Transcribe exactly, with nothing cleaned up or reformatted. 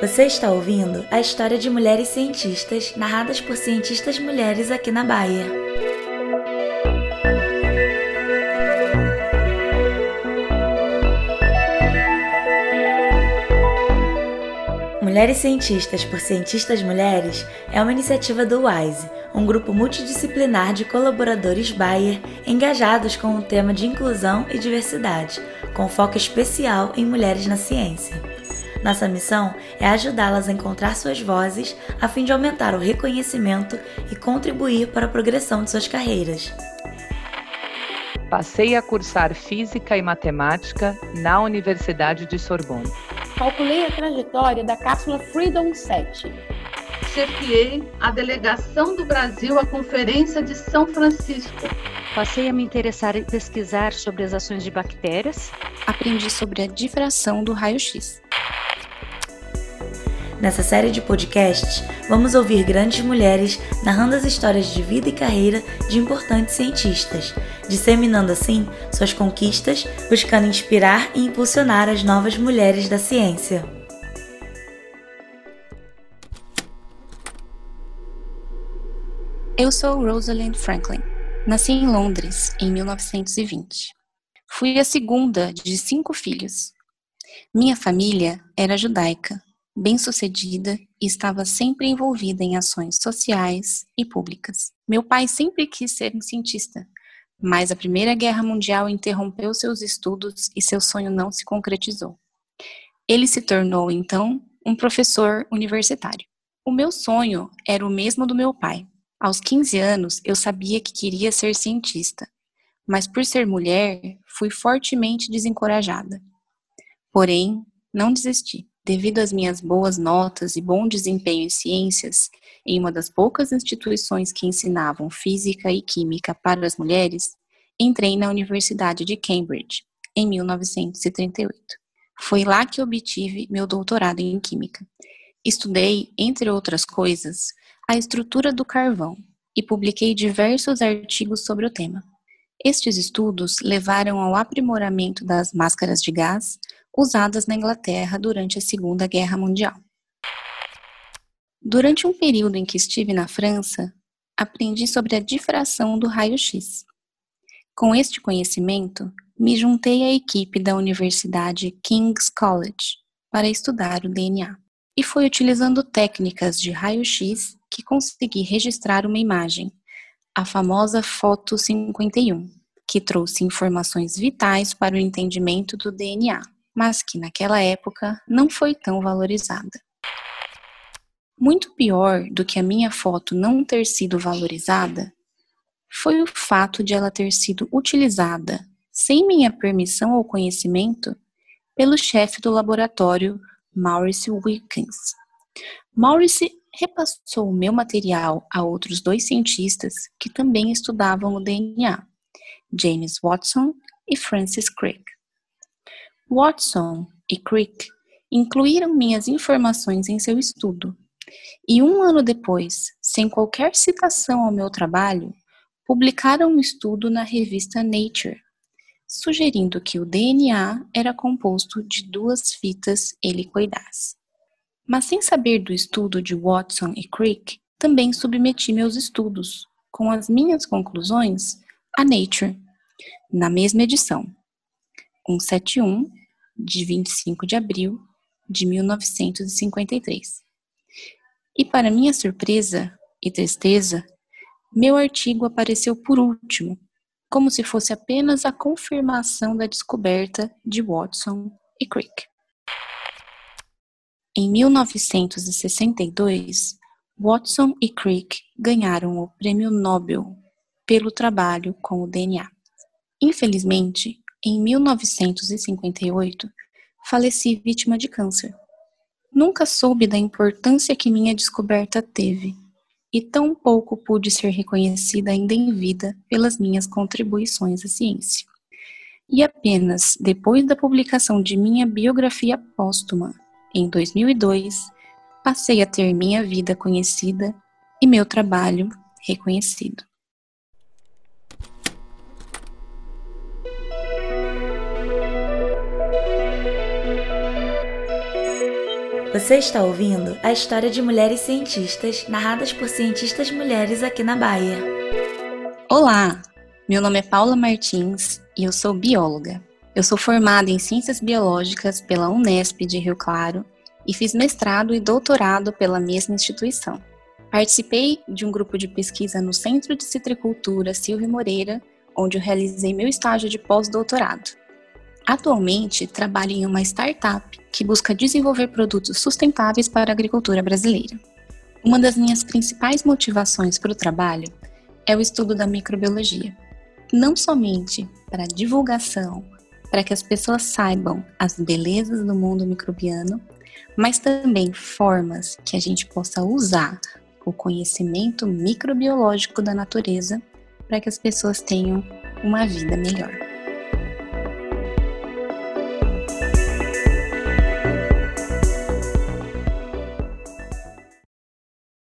Você está ouvindo a história de mulheres cientistas narradas por cientistas mulheres aqui na Bayer. Mulheres Cientistas por Cientistas Mulheres é uma iniciativa do WISE, um grupo multidisciplinar de colaboradores Bayer engajados com o tema de inclusão e diversidade, com foco especial em mulheres na ciência. Nossa missão é ajudá-las a encontrar suas vozes a fim de aumentar o reconhecimento e contribuir para a progressão de suas carreiras. Passei a cursar Física e Matemática na Universidade de Sorbonne. Calculei a trajetória da cápsula Freedom sete. Chefiei a delegação do Brasil à Conferência de São Francisco. Passei a me interessar e pesquisar sobre as ações de bactérias. Aprendi sobre a difração do raio-x. Nessa série de podcasts, vamos ouvir grandes mulheres narrando as histórias de vida e carreira de importantes cientistas, disseminando assim suas conquistas, buscando inspirar e impulsionar as novas mulheres da ciência. Eu sou Rosalind Franklin. Nasci em Londres, em mil novecentos e vinte. Fui a segunda de cinco filhos. Minha família era judaica, bem-sucedida e estava sempre envolvida em ações sociais e públicas. Meu pai sempre quis ser um cientista, mas a Primeira Guerra Mundial interrompeu seus estudos e seu sonho não se concretizou. Ele se tornou, então, um professor universitário. O meu sonho era o mesmo do meu pai. Aos quinze anos, eu sabia que queria ser cientista, mas por ser mulher, fui fortemente desencorajada. Porém, não desisti. Devido às minhas boas notas e bom desempenho em ciências, em uma das poucas instituições que ensinavam física e química para as mulheres, entrei na Universidade de Cambridge, em mil novecentos e trinta e oito. Foi lá que obtive meu doutorado em química. Estudei, entre outras coisas, a estrutura do carvão e publiquei diversos artigos sobre o tema. Estes estudos levaram ao aprimoramento das máscaras de gás usadas na Inglaterra durante a Segunda Guerra Mundial. Durante um período em que estive na França, aprendi sobre a difração do raio-x. Com este conhecimento, me juntei à equipe da Universidade King's College para estudar o D N A. E foi utilizando técnicas de raio-x que consegui registrar uma imagem, a famosa foto cinquenta e um, que trouxe informações vitais para o entendimento do D N A. Mas que naquela época não foi tão valorizada. Muito pior do que a minha foto não ter sido valorizada, foi o fato de ela ter sido utilizada, sem minha permissão ou conhecimento, pelo chefe do laboratório, Maurice Wilkins. Maurice repassou o meu material a outros dois cientistas que também estudavam o D N A, James Watson e Francis Crick. Watson e Crick incluíram minhas informações em seu estudo e um ano depois, sem qualquer citação ao meu trabalho, publicaram um estudo na revista Nature, sugerindo que o D N A era composto de duas fitas helicoidais. Mas sem saber do estudo de Watson e Crick, também submeti meus estudos, com as minhas conclusões, à Nature, na mesma edição. cento e setenta e um, de vinte e cinco de abril de mil novecentos e cinquenta e três. E para minha surpresa e tristeza, meu artigo apareceu por último, como se fosse apenas a confirmação da descoberta de Watson e Crick. Em mil novecentos e sessenta e dois, Watson e Crick ganharam o Prêmio Nobel pelo trabalho com o D N A. Infelizmente, em mil novecentos e cinquenta e oito, faleci vítima de câncer. Nunca soube da importância que minha descoberta teve, e tão pouco pude ser reconhecida ainda em vida pelas minhas contribuições à ciência. E apenas depois da publicação de minha biografia póstuma, em dois mil e dois, passei a ter minha vida conhecida e meu trabalho reconhecido. Você está ouvindo a história de mulheres cientistas narradas por cientistas mulheres aqui na Bayer. Olá, meu nome é Paula Martins e eu sou bióloga. Eu sou formada em Ciências Biológicas pela Unesp de Rio Claro e fiz mestrado e doutorado pela mesma instituição. Participei de um grupo de pesquisa no Centro de Citricultura Silvio Moreira, onde eu realizei meu estágio de pós-doutorado. Atualmente, trabalho em uma startup que busca desenvolver produtos sustentáveis para a agricultura brasileira. Uma das minhas principais motivações para o trabalho é o estudo da microbiologia, não somente para a divulgação, para que as pessoas saibam as belezas do mundo microbiano, mas também formas que a gente possa usar o conhecimento microbiológico da natureza para que as pessoas tenham uma vida melhor.